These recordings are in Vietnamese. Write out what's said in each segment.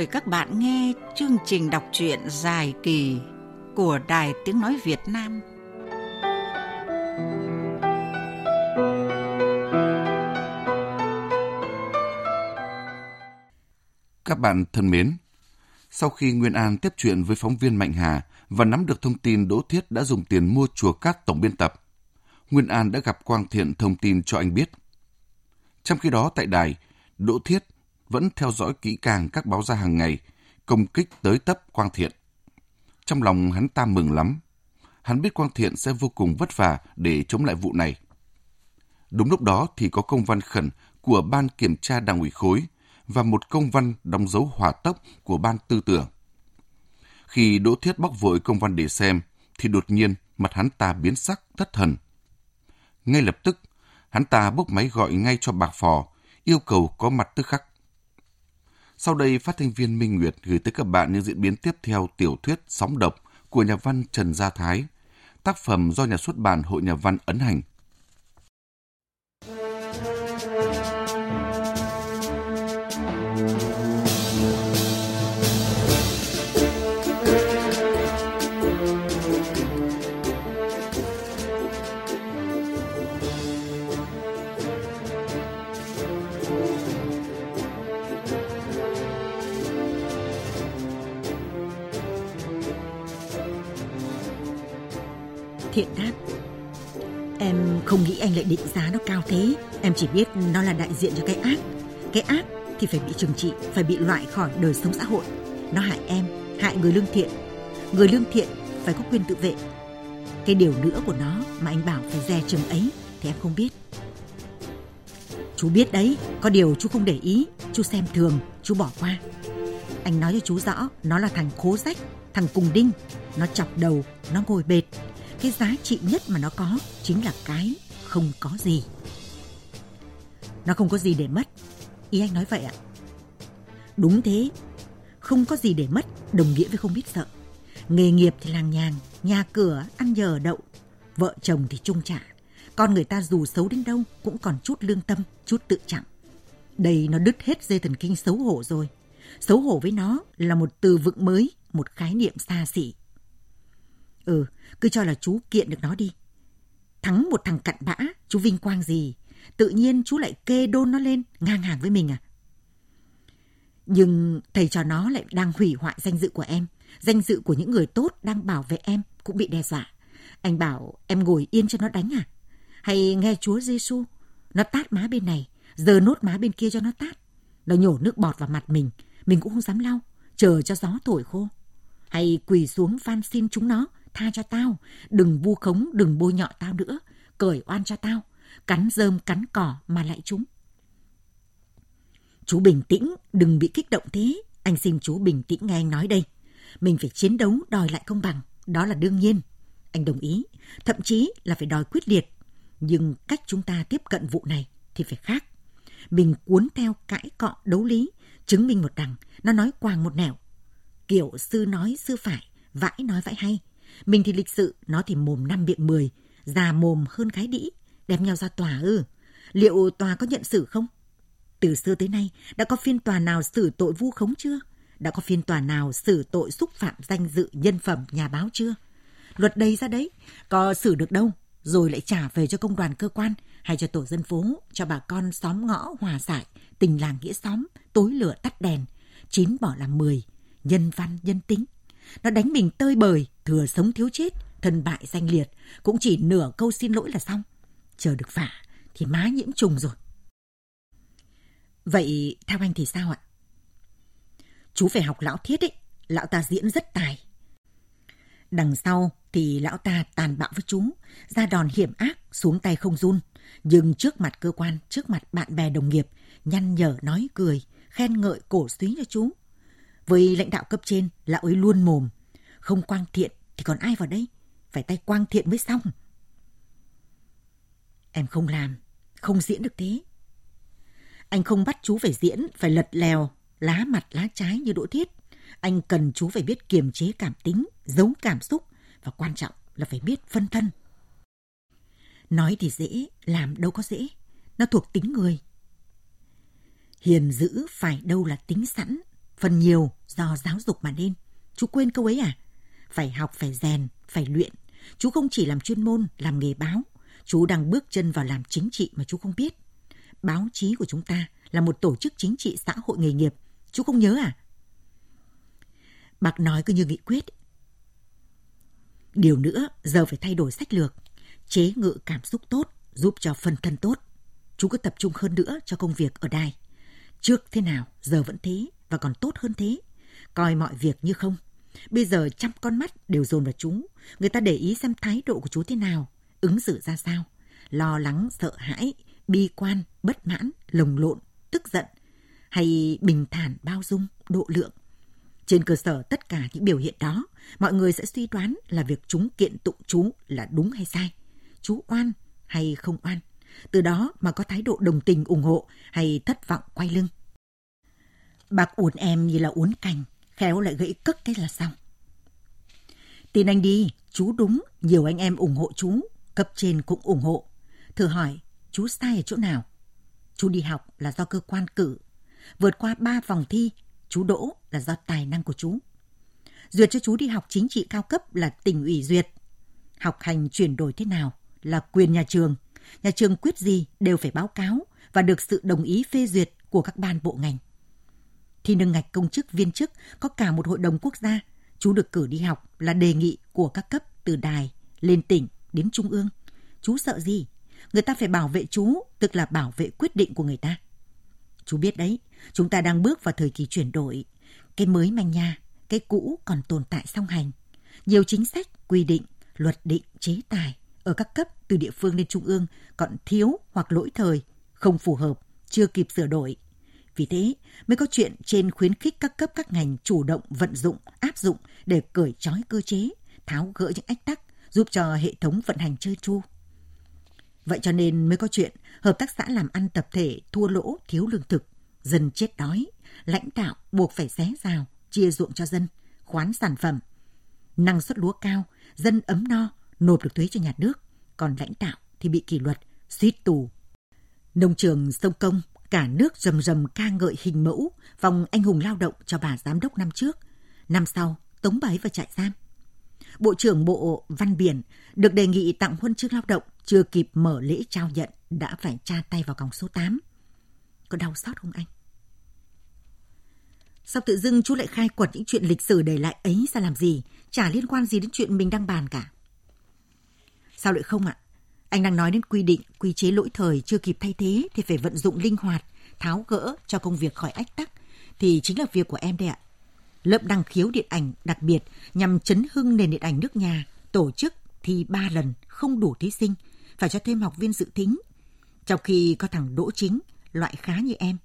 mời các bạn nghe chương trình đọc truyện dài kỳ của Đài Tiếng nói Việt Nam. Các bạn thân mến, sau khi Nguyên An tiếp chuyện với phóng viên Mạnh Hà và nắm được thông tin Đỗ Thiết đã dùng tiền mua chùa các tổng biên tập, Nguyên An đã gặp Quang Thiện thông tin cho anh biết. Trong khi đó tại đài, Đỗ Thiết vẫn theo dõi kỹ càng các báo ra hàng ngày, công kích tới tấp Quang Thiện. Trong lòng hắn ta mừng lắm. Hắn biết Quang Thiện sẽ vô cùng vất vả để chống lại vụ này. Đúng lúc đó thì có công văn khẩn của Ban Kiểm tra Đảng ủy khối và một công văn đóng dấu hỏa tốc của Ban Tư tưởng. Khi Đỗ Thiết bóc vội công văn để xem, thì đột nhiên mặt hắn ta biến sắc thất thần. Ngay lập tức, hắn ta bốc máy gọi ngay cho Bạc Phò, yêu cầu có mặt tức khắc. Sau đây, phát thanh viên Minh Nguyệt gửi tới các bạn những diễn biến tiếp theo tiểu thuyết Sóng độc của nhà văn Trần Gia Thái, tác phẩm do Nhà xuất bản Hội Nhà văn ấn hành. Thiện đáp: Em không nghĩ anh lại định giá nó cao thế. Em chỉ biết nó là đại diện cho cái ác. Cái ác thì phải bị trừng trị, phải bị loại khỏi đời sống xã hội. Nó hại em, hại người lương thiện. Người lương thiện phải có quyền tự vệ. Cái điều nữa của nó mà anh bảo phải dè chừng ấy thì em không biết. Chú biết đấy, có điều chú không để ý, chú xem thường, chú bỏ qua. Anh nói cho chú rõ, nó là thằng khố rách, thằng cùng đinh. Nó chọc đầu, nó ngồi bệt. Cái giá trị nhất mà nó có chính là cái không có gì. Nó không có gì để mất. Ý anh nói vậy ạ? Đúng thế. Không có gì để mất đồng nghĩa với không biết sợ. Nghề nghiệp thì làng nhàng, nhà cửa, ăn nhờ đậu. Vợ chồng thì chung trả. Con người ta dù xấu đến đâu cũng còn chút lương tâm, chút tự trọng. Đây nó đứt hết dây thần kinh xấu hổ rồi. Xấu hổ với nó là một từ vựng mới, một khái niệm xa xỉ. Ừ, cứ cho là chú kiện được nó đi. Thắng một thằng cặn bã, chú vinh quang gì? Tự nhiên chú lại kê đôn nó lên, ngang hàng với mình à? Nhưng thầy trò nó lại đang hủy hoại danh dự của em. Danh dự của những người tốt đang bảo vệ em cũng bị đe dọa. Anh bảo em ngồi yên cho nó đánh à? Hay nghe Chúa Giêsu, nó tát má bên này, giờ nốt má bên kia cho nó tát. Nó nhổ nước bọt vào mặt mình cũng không dám lau, chờ cho gió thổi khô. Hay quỳ xuống van xin chúng nó, tha cho tao, đừng vu khống, đừng bôi nhọ tao nữa, cởi oan cho tao, cắn rơm cắn cỏ mà lại chúng. Chú bình tĩnh, đừng bị kích động thế. Anh xin chú bình tĩnh nghe anh nói đây. Mình phải chiến đấu đòi lại công bằng, đó là đương nhiên. Anh đồng ý, thậm chí là phải đòi quyết liệt. Nhưng cách chúng ta tiếp cận vụ này thì phải khác. Mình cuốn theo cãi cọ đấu lý, chứng minh một đằng, nó nói quàng một nẻo. Kiểu sư nói sư phải, vãi nói vãi hay. Mình thì lịch sự, nó thì mồm 5 miệng 10, già mồm hơn gái đĩ, đem nhau ra tòa ư? Liệu tòa có nhận xử không? Từ xưa tới nay, đã có phiên tòa nào xử tội vu khống chưa? Đã có phiên tòa nào xử tội xúc phạm danh dự nhân phẩm nhà báo chưa? Luật đầy ra đấy, có xử được đâu, rồi lại trả về cho công đoàn cơ quan, hay cho tổ dân phố, cho bà con xóm ngõ hòa giải, tình làng nghĩa xóm, tối lửa tắt đèn, 9 bỏ làm 10, nhân văn nhân tính. Nó đánh mình tơi bời, thừa sống thiếu chết, thân bại danh liệt, cũng chỉ nửa câu xin lỗi là xong. Chờ được vả thì má nhiễm trùng rồi. Vậy theo anh thì sao ạ? Chú phải học lão Thiết ấy, lão ta diễn rất tài. Đằng sau thì lão ta tàn bạo với chú, ra đòn hiểm ác, xuống tay không run. Nhưng trước mặt cơ quan, trước mặt bạn bè đồng nghiệp, nhăn nhở nói cười, khen ngợi cổ suý cho chú. Với lãnh đạo cấp trên, lão ấy luôn mồm. Không Quang Thiện thì còn ai vào đây? Phải tay Quang Thiện mới xong. Em không làm, không diễn được thế. Anh không bắt chú phải diễn, phải lật lèo, lá mặt lá trái như Đỗ Thiết. Anh cần chú phải biết kiềm chế cảm tính, giấu cảm xúc, và quan trọng là phải biết phân thân. Nói thì dễ, làm đâu có dễ. Nó thuộc tính người. Hiền dữ phải đâu là tính sẵn, Phần nhiều do giáo dục mà nên. Chú quên câu ấy à? Phải học, phải rèn, phải luyện. Chú không chỉ làm chuyên môn, làm nghề báo. Chú đang bước chân vào làm chính trị mà chú không biết. Báo chí của chúng ta là một tổ chức chính trị xã hội nghề nghiệp. Chú không nhớ à? Bác nói cứ như nghị quyết. Điều nữa, giờ phải thay đổi sách lược. Chế ngự cảm xúc tốt, giúp cho phân thân tốt. Chú cứ tập trung hơn nữa cho công việc ở đài. Trước thế nào, giờ vẫn thế và còn tốt hơn thế. Coi mọi việc như không. Bây giờ trăm con mắt đều dồn vào chú. Người ta để ý xem thái độ của chú thế nào, ứng xử ra sao. Lo lắng, sợ hãi, bi quan, bất mãn, lồng lộn, tức giận. Hay bình thản, bao dung, độ lượng. Trên cơ sở tất cả những biểu hiện đó, mọi người sẽ suy đoán là việc chúng kiện tụng chú là đúng hay sai. Chú oan hay không oan. Từ đó mà có thái độ đồng tình ủng hộ hay thất vọng quay lưng. Bác uốn em như là uốn cành, khéo lại gãy cất cái là xong. Tin anh đi, chú đúng, nhiều anh em ủng hộ chú, cấp trên cũng ủng hộ. Thử hỏi, chú sai ở chỗ nào? Chú đi học là do cơ quan cử. Vượt qua 3 vòng thi, chú đỗ là do tài năng của chú. Duyệt cho chú đi học chính trị cao cấp là tỉnh ủy duyệt. Học hành chuyển đổi thế nào là quyền nhà trường. Nhà trường quyết gì đều phải báo cáo và được sự đồng ý phê duyệt của các ban bộ ngành. Thi nâng ngạch công chức viên chức có cả một hội đồng quốc gia. Chú được cử đi học là đề nghị của các cấp từ đài lên tỉnh đến trung ương. Chú sợ gì? Người ta phải bảo vệ chú, tức là bảo vệ quyết định của người ta. Chú biết đấy, chúng ta đang bước vào thời kỳ chuyển đổi. Cái mới manh nha, cái cũ còn tồn tại song hành. Nhiều chính sách, quy định, luật định, chế tài ở các cấp từ địa phương lên trung ương còn thiếu hoặc lỗi thời, không phù hợp, chưa kịp sửa đổi. Vì thế mới có chuyện trên khuyến khích các cấp các ngành chủ động vận dụng, áp dụng để cởi trói cơ chế, tháo gỡ những ách tắc, giúp cho hệ thống vận hành trơn tru. Vậy cho nên mới có chuyện hợp tác xã làm ăn tập thể thua lỗ, thiếu lương thực, dân chết đói, lãnh đạo buộc phải xé rào, chia ruộng cho dân, khoán sản phẩm. Năng suất lúa cao, dân ấm no, nộp được thuế cho nhà nước, còn lãnh đạo thì bị kỷ luật, suýt tù. Nông trường Sông Công, cả nước rầm rầm ca ngợi hình mẫu, vòng anh hùng lao động cho bà giám đốc năm trước, năm sau tống bà ấy vào trại giam. Bộ trưởng Bộ Văn Biển được đề nghị tặng huân chương lao động, chưa kịp mở lễ trao nhận đã phải tra tay vào còng số 8. Có đau xót không anh? Sao tự dưng chú lại khai quật những chuyện lịch sử để lại ấy ra làm gì? Chả liên quan gì đến chuyện mình đang bàn cả. Sao lại không ạ? Anh đang nói đến quy định, quy chế lỗi thời chưa kịp thay thế thì phải vận dụng linh hoạt, tháo gỡ cho công việc khỏi ách tắc. Thì chính là việc của em đây ạ. Lớp năng khiếu điện ảnh đặc biệt nhằm chấn hưng nền điện ảnh nước nhà, tổ chức thi 3 lần, không đủ thí sinh, phải cho thêm học viên dự thính. Trong khi có thằng Đỗ Chính, loại khá như em,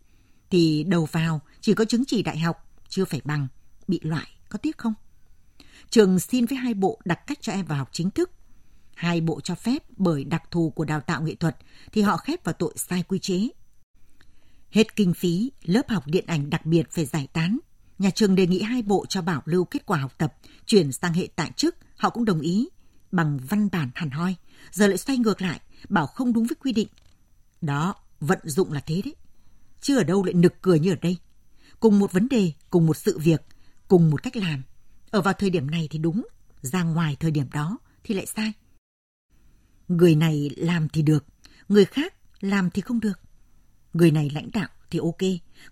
thì đầu vào chỉ có chứng chỉ đại học, chưa phải bằng, bị loại, có tiếc không? Trường xin với 2 bộ đặc cách cho em vào học chính thức. 2 bộ cho phép bởi đặc thù của đào tạo nghệ thuật thì họ khép vào tội sai quy chế. Hết kinh phí, lớp học điện ảnh đặc biệt phải giải tán. Nhà trường đề nghị 2 bộ cho bảo lưu kết quả học tập, chuyển sang hệ tại chức, họ cũng đồng ý, bằng văn bản hẳn hoi. Giờ lại xoay ngược lại, bảo không đúng với quy định. Đó, vận dụng là thế đấy. Chứ ở đâu lại nực cười như ở đây. Cùng một vấn đề, cùng một sự việc, cùng một cách làm. Ở vào thời điểm này thì đúng, ra ngoài thời điểm đó thì lại sai. Người này làm thì được, người khác làm thì không được. Người này lãnh đạo thì ok,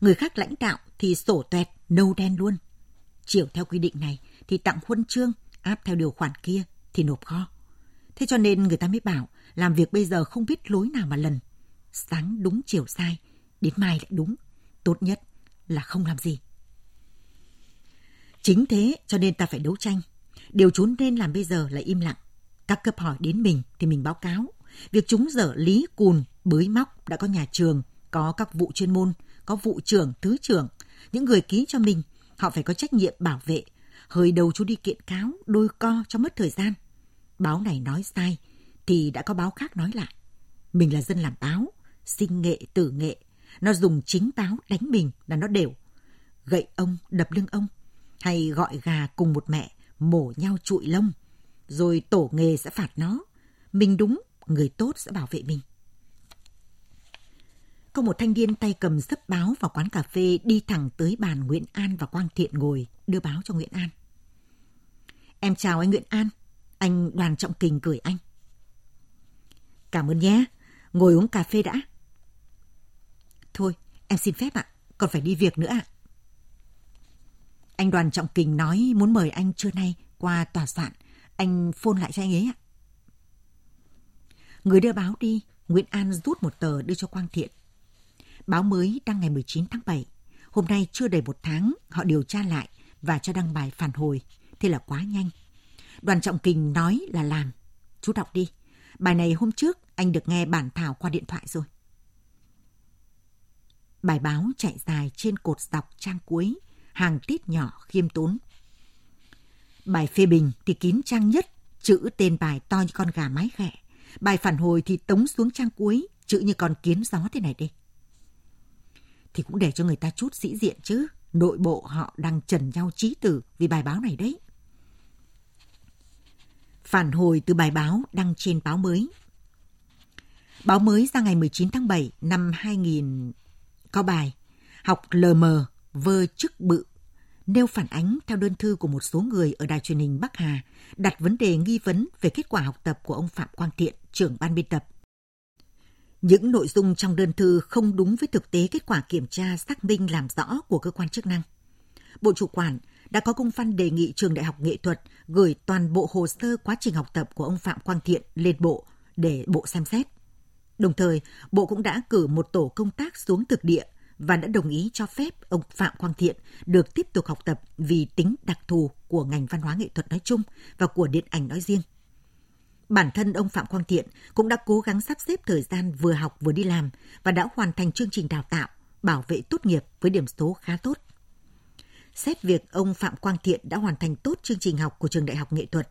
người khác lãnh đạo thì sổ toẹt, nâu đen luôn. Chiều theo quy định này thì tặng huân chương, áp theo điều khoản kia thì nộp kho. Thế cho nên người ta mới bảo làm việc bây giờ không biết lối nào mà lần. Sáng đúng chiều sai, đến mai lại đúng. Tốt nhất là không làm gì. Chính thế cho nên ta phải đấu tranh. Điều chúng nên làm bây giờ là im lặng. Các cấp hỏi đến mình thì mình báo cáo. Việc chúng dở lý cùn, bới móc đã có nhà trường, có các vụ chuyên môn, có vụ trưởng, thứ trưởng. Những người ký cho mình, họ phải có trách nhiệm bảo vệ. Hơi đầu chú đi kiện cáo, đôi co cho mất thời gian. Báo này nói sai, thì đã có báo khác nói lại. Mình là dân làm báo, sinh nghệ, tử nghệ. Nó dùng chính báo đánh mình là nó đều. Gậy ông, đập lưng ông. Hay gọi gà cùng một mẹ, mổ nhau trụi lông. Rồi tổ nghề sẽ phạt nó. Mình đúng, người tốt sẽ bảo vệ mình. có một thanh niên tay cầm xấp báo vào quán cà phê đi thẳng tới bàn Nguyên An và Quang Thiện ngồi, đưa báo cho Nguyên An. Em chào anh Nguyên An, anh Đoàn Trọng Kình cười anh. Cảm ơn nhé, ngồi uống cà phê đã. Thôi, em xin phép ạ, còn phải đi việc nữa ạ. Anh Đoàn Trọng Kình nói muốn mời anh trưa nay qua tòa soạn, anh phone lại cho anh ấy ạ. Người đưa báo đi, Nguyên An rút một tờ đưa cho Quang Thiện. Báo mới đăng ngày 19 tháng 7, hôm nay chưa đầy một tháng, họ điều tra lại và cho đăng bài phản hồi, thế là quá nhanh. Đoàn Trọng Kình nói là làm, chú đọc đi. Bài này hôm trước anh được nghe bản thảo qua điện thoại rồi. Bài báo chạy dài trên cột dọc trang cuối, hàng tít nhỏ khiêm tốn. Bài phê bình thì kín trang nhất, chữ tên bài to như con gà mái ghẻ. Bài phản hồi thì tống xuống trang cuối, chữ như con kiến gió thế này đây. Thì cũng để cho người ta chút sĩ diện chứ, nội bộ họ đang trần nhau chí tử vì bài báo này đấy. Phản hồi từ bài báo đăng trên báo mới. Báo mới ra ngày 19 tháng 7 năm 2000 có bài Học LM vơ chức bự, nêu phản ánh theo đơn thư của một số người ở đài truyền hình Bắc Hà, đặt vấn đề nghi vấn về kết quả học tập của ông Phạm Quang Thiện, trưởng ban biên tập. Những nội dung trong đơn thư không đúng với thực tế kết quả kiểm tra xác minh làm rõ của cơ quan chức năng. Bộ chủ quản đã có công văn đề nghị Trường Đại học Nghệ thuật gửi toàn bộ hồ sơ quá trình học tập của ông Phạm Quang Thiện lên Bộ để Bộ xem xét. Đồng thời, Bộ cũng đã cử một tổ công tác xuống thực địa và đã đồng ý cho phép ông Phạm Quang Thiện được tiếp tục học tập vì tính đặc thù của ngành văn hóa nghệ thuật nói chung và của điện ảnh nói riêng. Bản thân ông Phạm Quang Thiện cũng đã cố gắng sắp xếp thời gian vừa học vừa đi làm và đã hoàn thành chương trình đào tạo, bảo vệ tốt nghiệp với điểm số khá tốt. Xét việc ông Phạm Quang Thiện đã hoàn thành tốt chương trình học của Trường Đại học Nghệ thuật,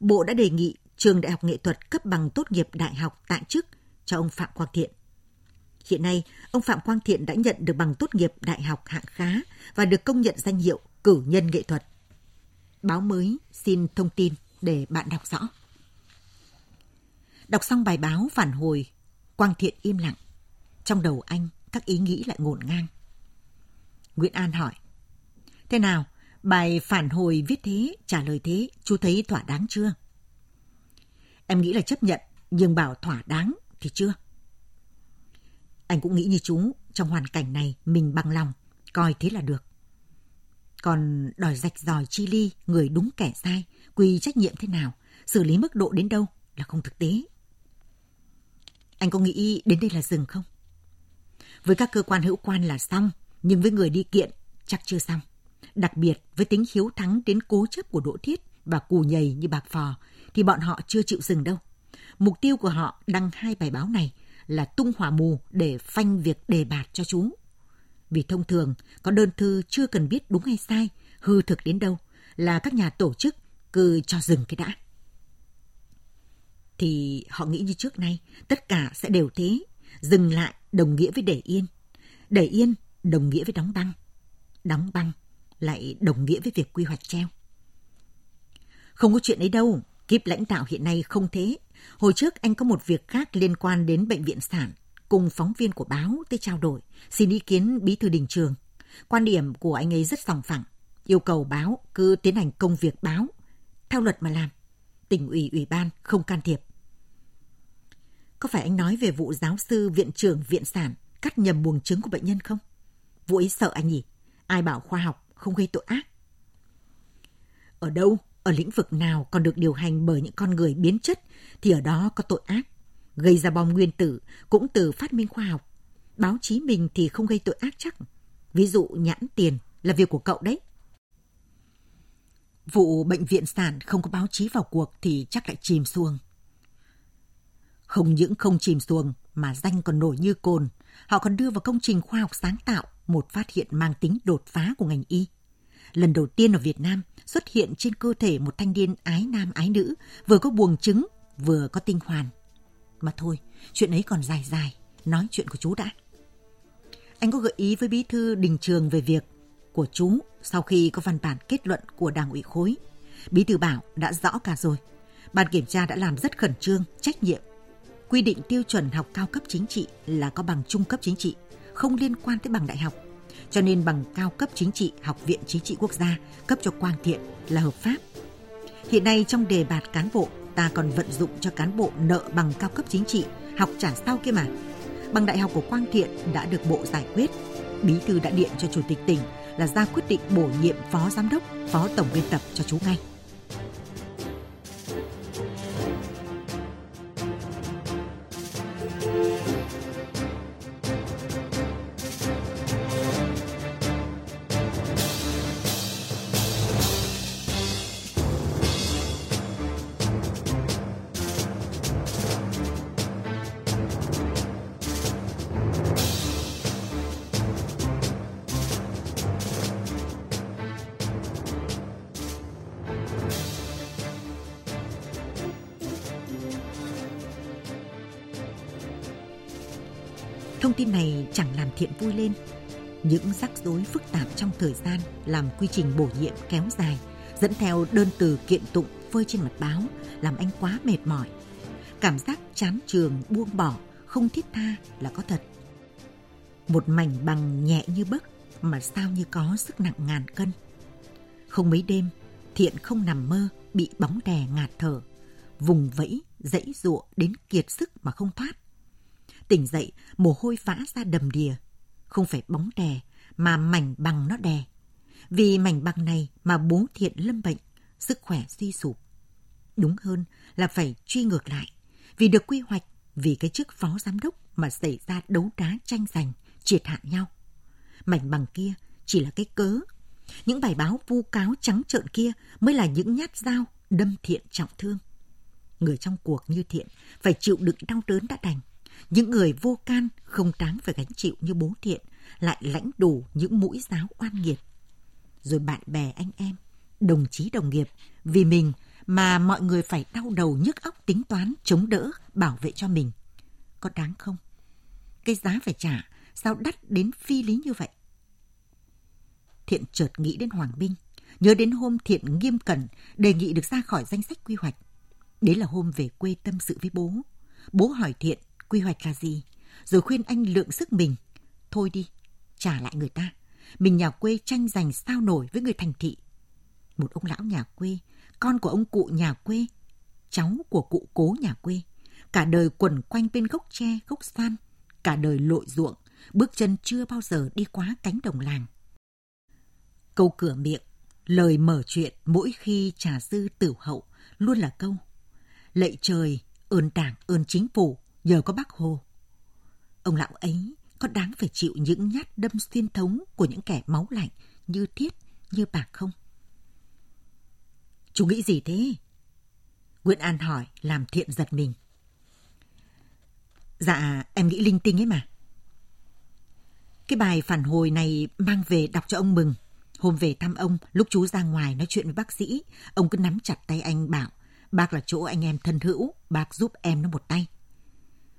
Bộ đã đề nghị Trường Đại học Nghệ thuật cấp bằng tốt nghiệp đại học tại chức cho ông Phạm Quang Thiện. Hiện nay, ông Phạm Quang Thiện đã nhận được bằng tốt nghiệp đại học hạng khá và được công nhận danh hiệu cử nhân nghệ thuật. Báo mới xin thông tin để bạn đọc rõ. Đọc xong bài báo phản hồi, Quang Thiện im lặng. Trong đầu anh, các ý nghĩ lại ngổn ngang. Nguyễn An hỏi, thế nào, bài phản hồi viết thế, trả lời thế, chú thấy thỏa đáng chưa? Em nghĩ là chấp nhận, nhưng bảo thỏa đáng thì chưa. Anh cũng nghĩ như chú, trong hoàn cảnh này mình bằng lòng, coi thế là được. Còn đòi rạch ròi chi ly, người đúng kẻ sai, quy trách nhiệm thế nào, xử lý mức độ đến đâu là không thực tế. Anh có nghĩ đến đây là dừng không? Với các cơ quan hữu quan là xong, nhưng với người đi kiện chắc chưa xong. Đặc biệt với tính hiếu thắng đến cố chấp của Đỗ Thiết và cù nhầy như Bạc Phò thì bọn họ chưa chịu dừng đâu. Mục tiêu của họ đăng hai bài báo này là tung hỏa mù để phanh việc đề bạt cho chú. Vì thông thường, có đơn thư chưa cần biết đúng hay sai, hư thực đến đâu, là các nhà tổ chức cứ cho dừng cái đã. Thì họ nghĩ như trước nay, tất cả sẽ đều thế. Dừng lại đồng nghĩa với để yên. Để yên đồng nghĩa với đóng băng. Đóng băng lại đồng nghĩa với việc quy hoạch treo. Không có chuyện ấy đâu, kiếp lãnh đạo hiện nay không thế. Hồi trước anh có một việc khác liên quan đến bệnh viện sản, cùng phóng viên của báo tới trao đổi, xin ý kiến bí thư đình trường. Quan điểm của anh ấy rất sòng phẳng, yêu cầu báo cứ tiến hành công việc báo, theo luật mà làm, tỉnh ủy, ủy ban không can thiệp. Có phải anh nói về vụ giáo sư viện trưởng viện sản cắt nhầm buồng trứng của bệnh nhân không? Vụ ấy sợ anh nhỉ, ai bảo khoa học không gây tội ác. Ở đâu? Ở lĩnh vực nào còn được điều hành bởi những con người biến chất thì ở đó có tội ác. Gây ra bom nguyên tử cũng từ phát minh khoa học. Báo chí mình thì không gây tội ác chắc. Ví dụ nhãn tiền là việc của cậu đấy. Vụ bệnh viện sản không có báo chí vào cuộc thì chắc lại chìm xuồng. Không những không chìm xuồng mà danh còn nổi như cồn. Họ còn đưa vào công trình khoa học sáng tạo một phát hiện mang tính đột phá của ngành y. Lần đầu tiên ở Việt Nam xuất hiện trên cơ thể một thanh niên ái nam ái nữ, vừa có buồng trứng, vừa có tinh hoàn. Mà thôi, chuyện ấy còn dài dài, nói chuyện của chú đã. Anh có gợi ý với bí thư đình trường về việc của chú sau khi có văn bản kết luận của đảng ủy khối. Bí thư bảo đã rõ cả rồi, ban kiểm tra đã làm rất khẩn trương, trách nhiệm. quy định tiêu chuẩn học cao cấp chính trị là có bằng trung cấp chính trị, không liên quan tới bằng đại học. Cho nên bằng cao cấp chính trị Học viện Chính trị Quốc gia cấp cho Quang Thiện là hợp pháp. Hiện nay trong đề bạt cán bộ, ta còn vận dụng cho cán bộ nợ bằng cao cấp chính trị, học trả sau kia mà. Bằng đại học của Quang Thiện đã được bộ giải quyết. Bí thư đã điện cho chủ tịch tỉnh là ra quyết định bổ nhiệm phó giám đốc, phó tổng biên tập cho chú ngay. Thông tin này chẳng làm Thiện vui lên. Những rắc rối phức tạp trong thời gian làm quy trình bổ nhiệm kéo dài, dẫn theo đơn từ kiện tụng phơi trên mặt báo, làm anh quá mệt mỏi. Cảm giác chán trường, buông bỏ, không thiết tha là có thật. Một mảnh bằng nhẹ như bấc mà sao như có sức nặng ngàn cân. Không mấy đêm, Thiện không nằm mơ, bị bóng đè ngạt thở, vùng vẫy, dãy dụa đến kiệt sức mà không thoát. Tỉnh dậy, mồ hôi vã ra đầm đìa. Không phải bóng đè, mà mảnh bằng nó đè. Vì mảnh bằng này mà bố Thiện lâm bệnh, sức khỏe suy sụp. Đúng hơn là phải truy ngược lại. Vì được quy hoạch, vì cái chức phó giám đốc mà xảy ra đấu đá tranh giành, triệt hạ nhau. Mảnh bằng kia chỉ là cái cớ. Những bài báo vu cáo trắng trợn kia mới là những nhát dao đâm Thiện trọng thương. Người trong cuộc như Thiện phải chịu đựng đau đớn đã đành. Những người vô can không đáng phải gánh chịu như bố Thiện lại lãnh đủ những mũi giáo oan nghiệt. Rồi bạn bè anh em, đồng chí đồng nghiệp, vì mình mà mọi người phải đau đầu nhức óc tính toán, chống đỡ, bảo vệ cho mình. Có đáng không? Cái giá phải trả sao đắt đến phi lý như vậy? Thiện chợt nghĩ đến Hoàng Minh, nhớ đến hôm Thiện nghiêm cẩn đề nghị được ra khỏi danh sách quy hoạch. Đấy là hôm về quê tâm sự với bố. Bố hỏi Thiện quy hoạch là gì, rồi khuyên anh lượng sức mình. Thôi đi, trả lại người ta. Mình nhà quê tranh giành sao nổi với người thành thị. Một ông lão nhà quê, con của ông cụ nhà quê, cháu của cụ cố nhà quê. Cả đời quẩn quanh bên gốc tre, gốc xoan, cả đời lội ruộng, bước chân chưa bao giờ đi quá cánh đồng làng. Câu cửa miệng, lời mở chuyện mỗi khi trà dư tửu hậu luôn là câu lạy trời, ơn Đảng, ơn chính phủ, nhờ có Bác Hồ. Ông lão ấy có đáng phải chịu những nhát đâm xuyên thống của những kẻ máu lạnh như Thiết, như Bạc không? Chú nghĩ gì thế? Nguyễn An hỏi làm Thiện giật mình. Dạ, em nghĩ linh tinh ấy mà. Cái bài phản hồi này mang về đọc cho ông Mừng. Hôm về thăm ông, lúc chú ra ngoài nói chuyện với bác sĩ, ông cứ nắm chặt tay anh bảo, bác là chỗ anh em thân hữu, bác giúp em nó một tay.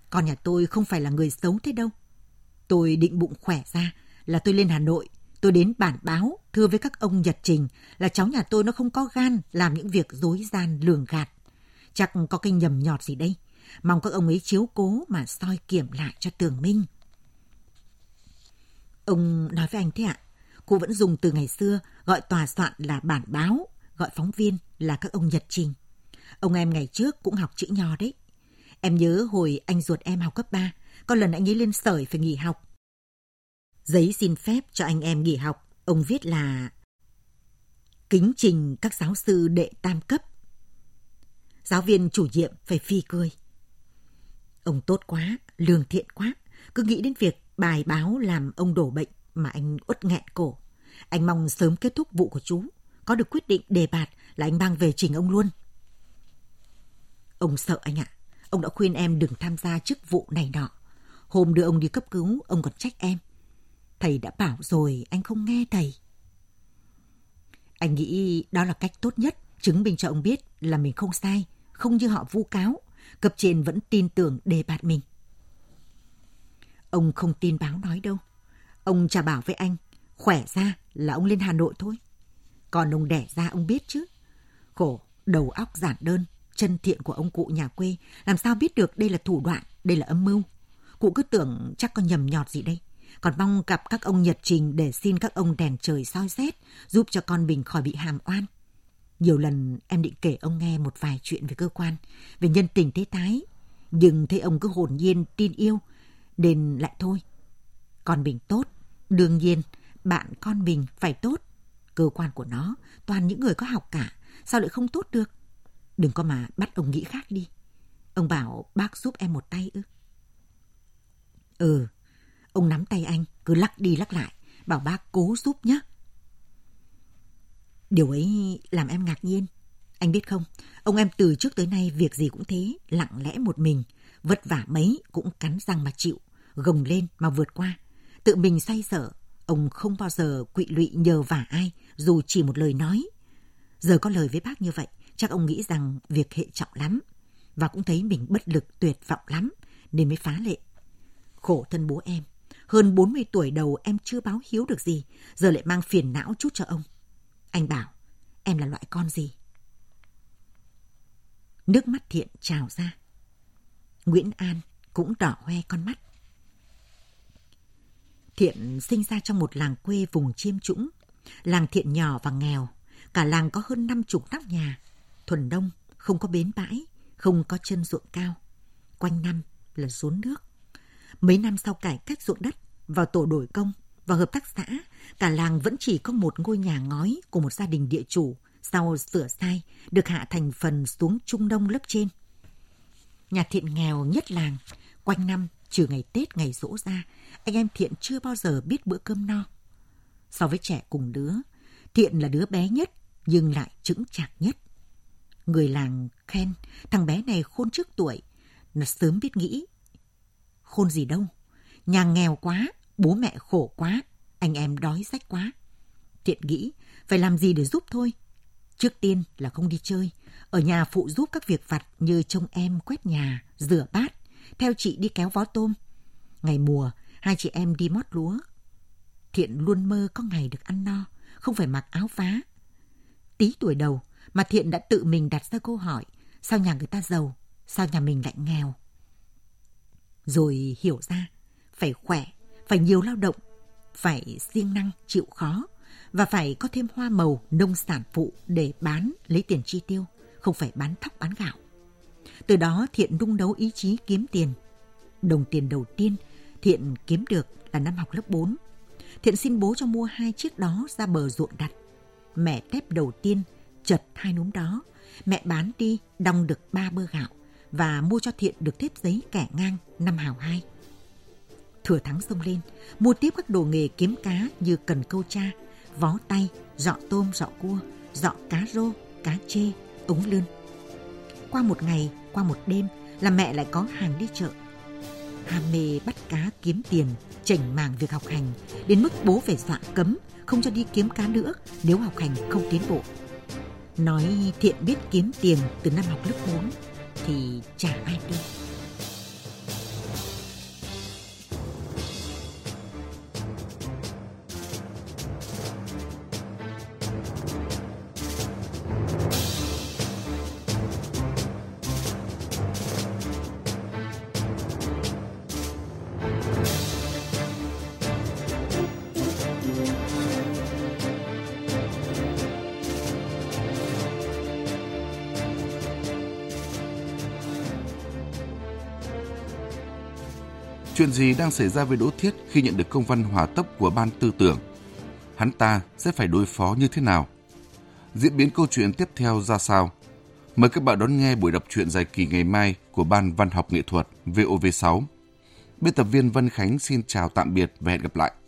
Con nhà tôi không phải là người xấu thế đâu. Tôi định bụng khỏe ra là tôi lên Hà Nội, tôi đến bản báo thưa với các ông nhật trình là cháu nhà tôi nó không có gan làm những việc dối gian lường gạt. Chắc có cái nhầm nhọt gì đây. Mong các ông ấy chiếu cố mà soi kiểm lại cho tường minh. Ông nói với anh thế ạ? Cô vẫn dùng từ ngày xưa gọi tòa soạn là bản báo, gọi phóng viên là các ông nhật trình. Ông em ngày trước cũng học chữ nho đấy. Em nhớ hồi anh ruột em học cấp 3, có lần anh ấy lên sởi phải nghỉ học. Giấy xin phép cho anh em nghỉ học, ông viết là kính trình các giáo sư đệ tam cấp. Giáo viên chủ nhiệm phải phi cười. Ông tốt quá, lương thiện quá, cứ nghĩ đến việc bài báo làm ông đổ bệnh mà anh uất nghẹn cổ. Anh mong sớm kết thúc vụ của chú, có được quyết định đề bạt là anh mang về trình ông luôn. Ông sợ anh ạ. Ông đã khuyên em đừng tham gia chức vụ này nọ. Hôm đưa ông đi cấp cứu, ông còn trách em. Thầy đã bảo rồi, anh không nghe thầy. Anh nghĩ đó là cách tốt nhất, chứng minh cho ông biết là mình không sai, không như họ vu cáo. Cấp trên vẫn tin tưởng đề bạt mình. Ông không tin báo nói đâu. Ông chả bảo với anh, khỏe ra là ông lên Hà Nội thôi. Còn ông đẻ ra ông biết chứ. Khổ, đầu óc giản đơn, chân thiện của ông cụ nhà quê, làm sao biết được đây là thủ đoạn, đây là âm mưu. Cụ cứ tưởng chắc có nhầm nhọt gì đây. Còn mong gặp các ông Nhật Trình để xin các ông đèn trời soi xét, giúp cho con mình khỏi bị hàm oan. Nhiều lần em định kể ông nghe một vài chuyện về cơ quan, về nhân tình thế thái, nhưng thấy ông cứ hồn nhiên tin yêu, nên lại thôi. Con mình tốt, đương nhiên bạn con mình phải tốt. Cơ quan của nó toàn những người có học cả, sao lại không tốt được? Đừng có mà bắt ông nghĩ khác đi. Ông bảo bác giúp em một tay ư? Ừ, ông nắm tay anh, cứ lắc đi lắc lại, bảo bác cố giúp nhé. Điều ấy làm em ngạc nhiên. Anh biết không, ông em từ trước tới nay việc gì cũng thế, lặng lẽ một mình, vất vả mấy cũng cắn răng mà chịu, gồng lên mà vượt qua. Tự mình xoay sở, ông không bao giờ quỵ lụy nhờ vả ai, dù chỉ một lời nói. Giờ có lời với bác như vậy, chắc ông nghĩ rằng việc hệ trọng lắm, và cũng thấy mình bất lực tuyệt vọng lắm, nên mới phá lệ. Khổ thân bố em, hơn 40 tuổi đầu em chưa báo hiếu được gì, giờ lại mang phiền não chút cho ông. Anh bảo, em là loại con gì? Nước mắt Thiện trào ra. Nguyễn An cũng đỏ hoe con mắt. Thiện sinh ra trong một làng quê vùng chiêm trũng. Làng Thiện nhỏ và nghèo, cả làng có hơn 50 nóc nhà, thuần nông, không có bến bãi, không có chân ruộng cao. Quanh năm là rốn nước. Mấy năm sau cải cách ruộng đất, vào tổ đổi công, vào hợp tác xã, cả làng vẫn chỉ có một ngôi nhà ngói của một gia đình địa chủ, sau sửa sai, được hạ thành phần xuống trung nông lớp trên. Nhà Thiện nghèo nhất làng, quanh năm, trừ ngày Tết, ngày giỗ ra, anh em Thiện chưa bao giờ biết bữa cơm no. So với trẻ cùng đứa, Thiện là đứa bé nhất, nhưng lại chững chạc nhất. Người làng khen, thằng bé này khôn trước tuổi, nó sớm biết nghĩ. Khôn gì đâu, nhà nghèo quá, bố mẹ khổ quá, anh em đói rách quá. Thiện nghĩ, phải làm gì để giúp thôi. Trước tiên là không đi chơi, ở nhà phụ giúp các việc vặt như trông em quét nhà, rửa bát, theo chị đi kéo vó tôm. Ngày mùa, hai chị em đi mót lúa. Thiện luôn mơ có ngày được ăn no, không phải mặc áo vá. Tí tuổi đầu mà Thiện đã tự mình đặt ra câu hỏi, sao nhà người ta giàu, sao nhà mình lại nghèo? Rồi hiểu ra, phải khỏe, phải nhiều lao động, phải siêng năng chịu khó, và phải có thêm hoa màu, nông sản phụ để bán lấy tiền chi tiêu, không phải bán thóc bán gạo. Từ đó Thiện đung đấu ý chí kiếm tiền. Đồng tiền đầu tiên Thiện kiếm được là năm học lớp 4. Thiện xin bố cho mua 2 chiếc đó ra bờ ruộng đặt. Mẹ tép đầu tiên chật 2 núm đó, mẹ bán đi đong được 3 bơ gạo và mua cho Thiện được thép giấy kẻ ngang 5 hào 2. Thừa thắng xông lên, mua tiếp các đồ nghề kiếm cá như cần câu tra, vó tay, dọ tôm, dọ cua, dọ cá rô, cá chê, ống lươn. Qua một ngày, qua một đêm là mẹ lại có hàng đi chợ. Ham mê bắt cá kiếm tiền, chảnh màng việc học hành, đến mức bố phải dọa cấm, không cho đi kiếm cá nữa nếu học hành không tiến bộ. Nói Thiện biết kiếm tiền từ năm học lớp 4 thì chả ai tin. Chuyện gì đang xảy ra với Đỗ Thiết khi nhận được công văn hỏa tốc của Ban Tư tưởng? Hắn ta sẽ phải đối phó như thế nào? Diễn biến câu chuyện tiếp theo ra sao? Mời các bạn đón nghe buổi đọc truyện dài kỳ ngày mai của Ban Văn học Nghệ thuật VOV6. Biên tập viên Vân Khánh xin chào tạm biệt và hẹn gặp lại.